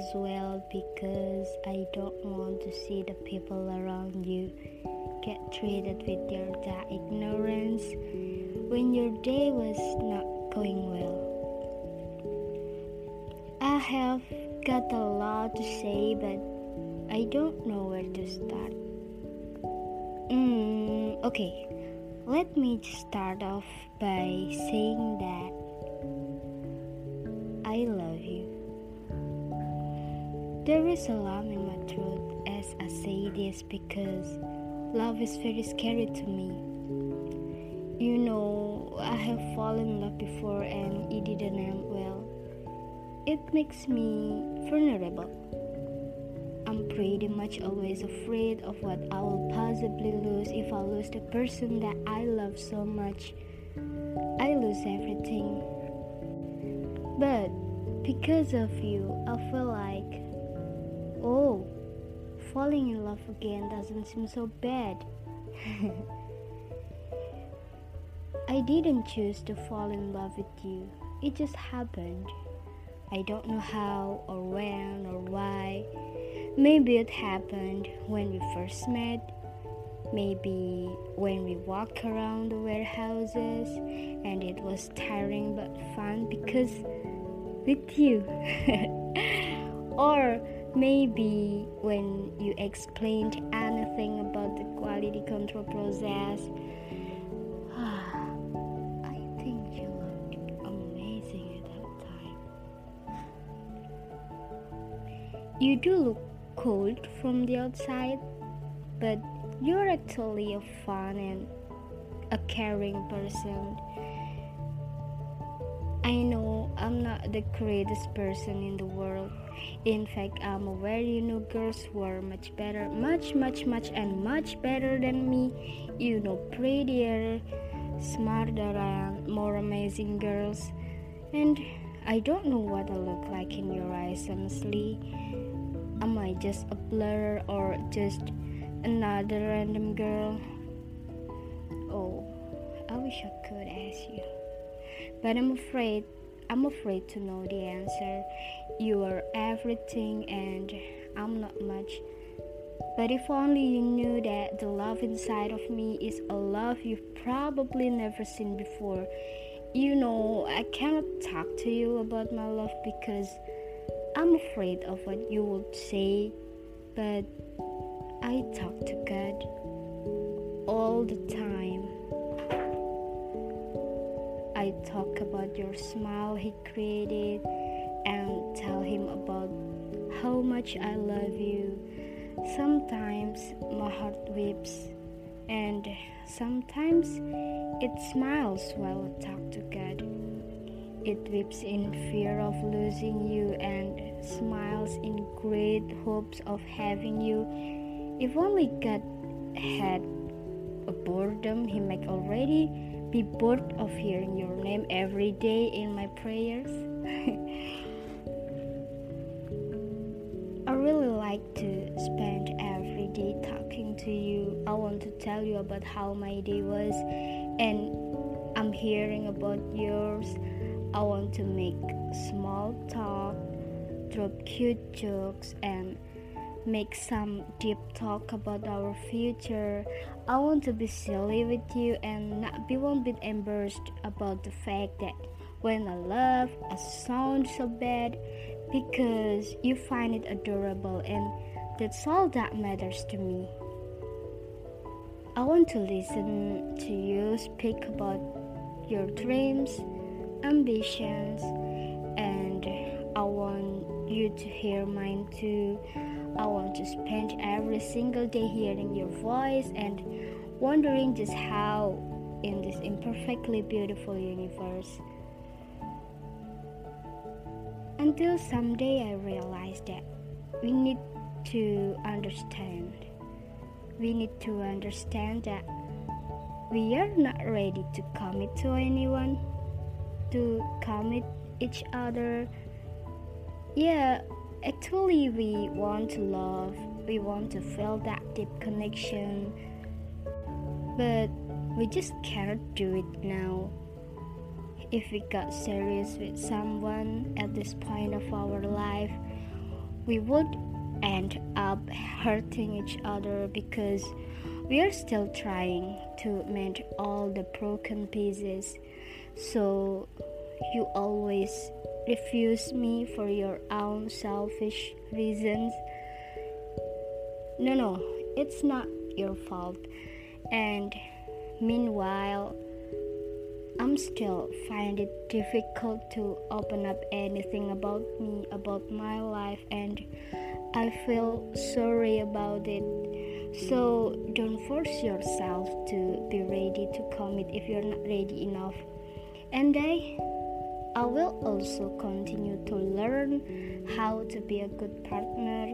as well, because I don't want to see the people around you get treated with your ignorance when your day was not going well. I have got a lot to say, but I don't know where to start. Okay, let me start off by saying that I love you. There is a lump in my throat as I say this because love is very scary to me. You know, I have fallen in love before and it didn't end well. It makes me vulnerable. I'm pretty much always afraid of what I will possibly lose if I lose the person that I love so much. I lose everything. But because of you, I feel like, oh, falling in love again doesn't seem so bad. I didn't choose to fall in love with you. It just happened. I don't know how or when or why. Maybe it happened when we first met, maybe when we walked around the warehouses and it was tiring but fun because with you, or maybe when you explained anything about the quality control process. I think you looked amazing at that time. You do look cold from the outside, but you're actually a fun and a caring person. I know I'm not the greatest person in the world. In fact, I'm aware you know girls who are much better, much better than me. You know, prettier, smarter and more amazing girls. And I don't know what I look like in your eyes, honestly. Am I just a blur or just another random girl? Oh, I wish I could ask you, but I'm afraid to know the answer. You are everything and I'm not much. But if only you knew that the love inside of me is a love you've probably never seen before. You know, I cannot talk to you about my love because I'm afraid of what you would say, but I talk to God all the time. I talk about your smile He created and tell Him about how much I love you. Sometimes my heart weeps and sometimes it smiles while I talk to God. It weeps in fear of losing you and smiles in great hopes of having you. If only God had a boredom, He might already be bored of hearing your name every day in my prayers. I really like to spend every day talking to you. I want to tell you about how my day was and I'm hearing about yours. I want to make small talk, drop cute jokes, and make some deep talk about our future. I want to be silly with you and not be one bit embarrassed about the fact that when I laugh, I sound so bad because you find it adorable, and that's all that matters to me. I want to listen to you speak about your dreams, ambitions, and I want you to hear mine too. I want to spend every single day hearing your voice and wondering just how in this imperfectly beautiful universe. Until someday I realized that we need to understand that we are not ready to commit to anyone, to commit each other. Yeah, actually we want to love, we want to feel that deep connection, but we just cannot do it now. If we got serious with someone at this point of our life, we would end up hurting each other because we are still trying to mend all the broken pieces. So you always refuse me for your own selfish reasons. No, it's not your fault. And meanwhile, I'm still find it difficult to open up anything about me, about my life, and I feel sorry about it. So don't force yourself to be ready to commit if you're not ready enough. And I will also continue to learn how to be a good partner,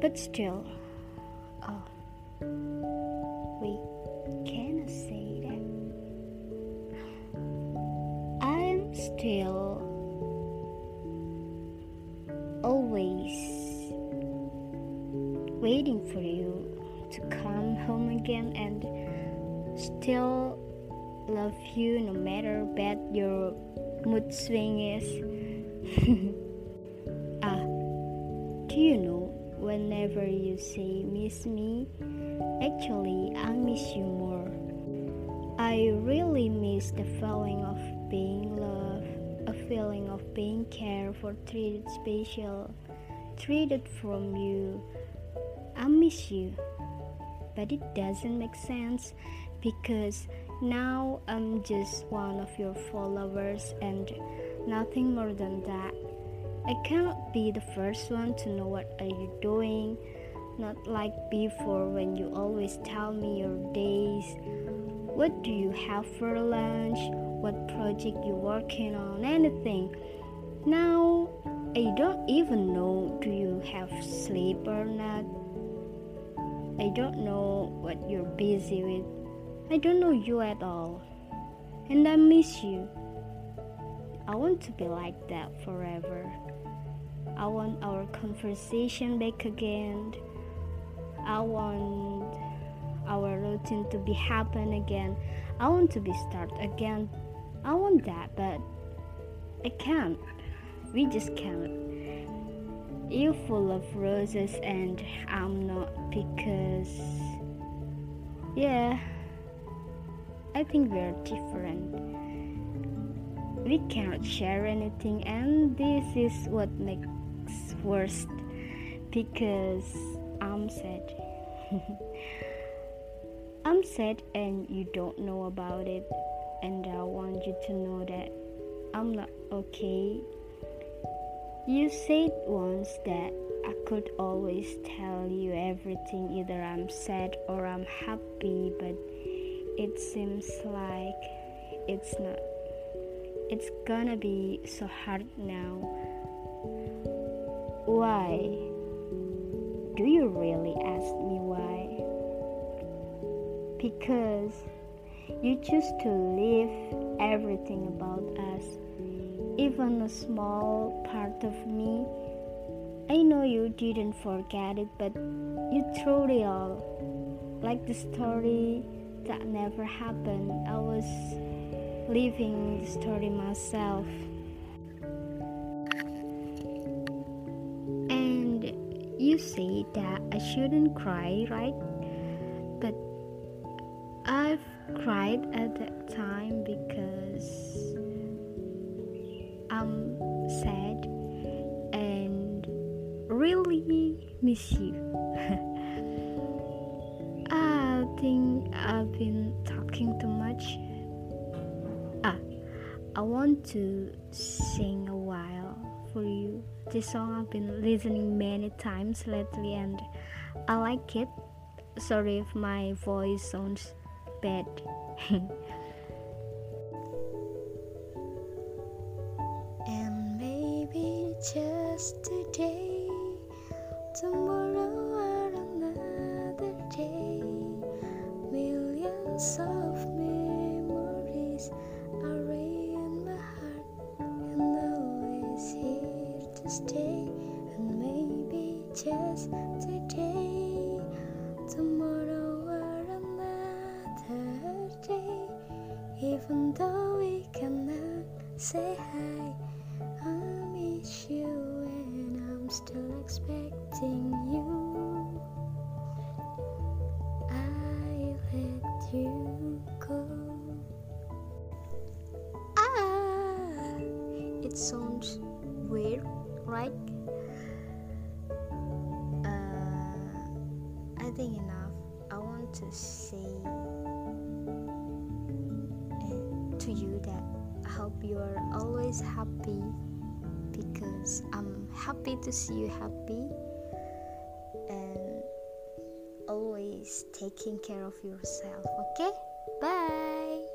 but still we cannot say that I'm still always waiting for you to come home again, and still love you no matter bad your mood swing is. Do you know, whenever you say miss me, actually I miss you more. I really miss the feeling of being loved, a feeling of being cared for, treated special, treated from you. I miss you, but it doesn't make sense because now I'm just one of your followers and nothing more than that. I cannot be the first one to know what are you doing, not like before when you always tell me your days, what do you have for lunch, what project you working on, anything. Now I don't even know do you have sleep or not. I don't know what you're busy with. I don't know you at all, and I miss you. I want to be like that forever. I want our conversation back again. I want our routine to be happen again. I want to be start again. I want that, but I can't. We just can't. You're full of roses and I'm not, because I think we are different. We cannot share anything, and this is what makes worst because I'm sad. I'm sad and you don't know about it, and I want you to know that I'm not okay. You said once that I could always tell you everything, either I'm sad or I'm happy, but it seems like it's not. It's gonna be so hard now. Why? Do you really ask me why? Because you choose to leave everything about us, even a small part of me. I know you didn't forget it, but you threw it all, like the story that never happened. I was living the story myself. And you say that I shouldn't cry, right? But I've cried at that time because I'm sad and really miss you. I think I've been talking too much. I want to sing a while for you. This song I've been listening many times lately and I like it. Sorry if my voice sounds bad. And maybe just today, tomorrow or another day, millions of memories are in my heart and always here to stay. And maybe just today, tomorrow or another day, even though we cannot say hi, I miss you and I'm still expecting you. I let you go. Ah, it sounds weird, right? I think enough. I want to say to you that I hope you are always happy, because I'm happy to see you happy, and always taking care of yourself. Okay, bye.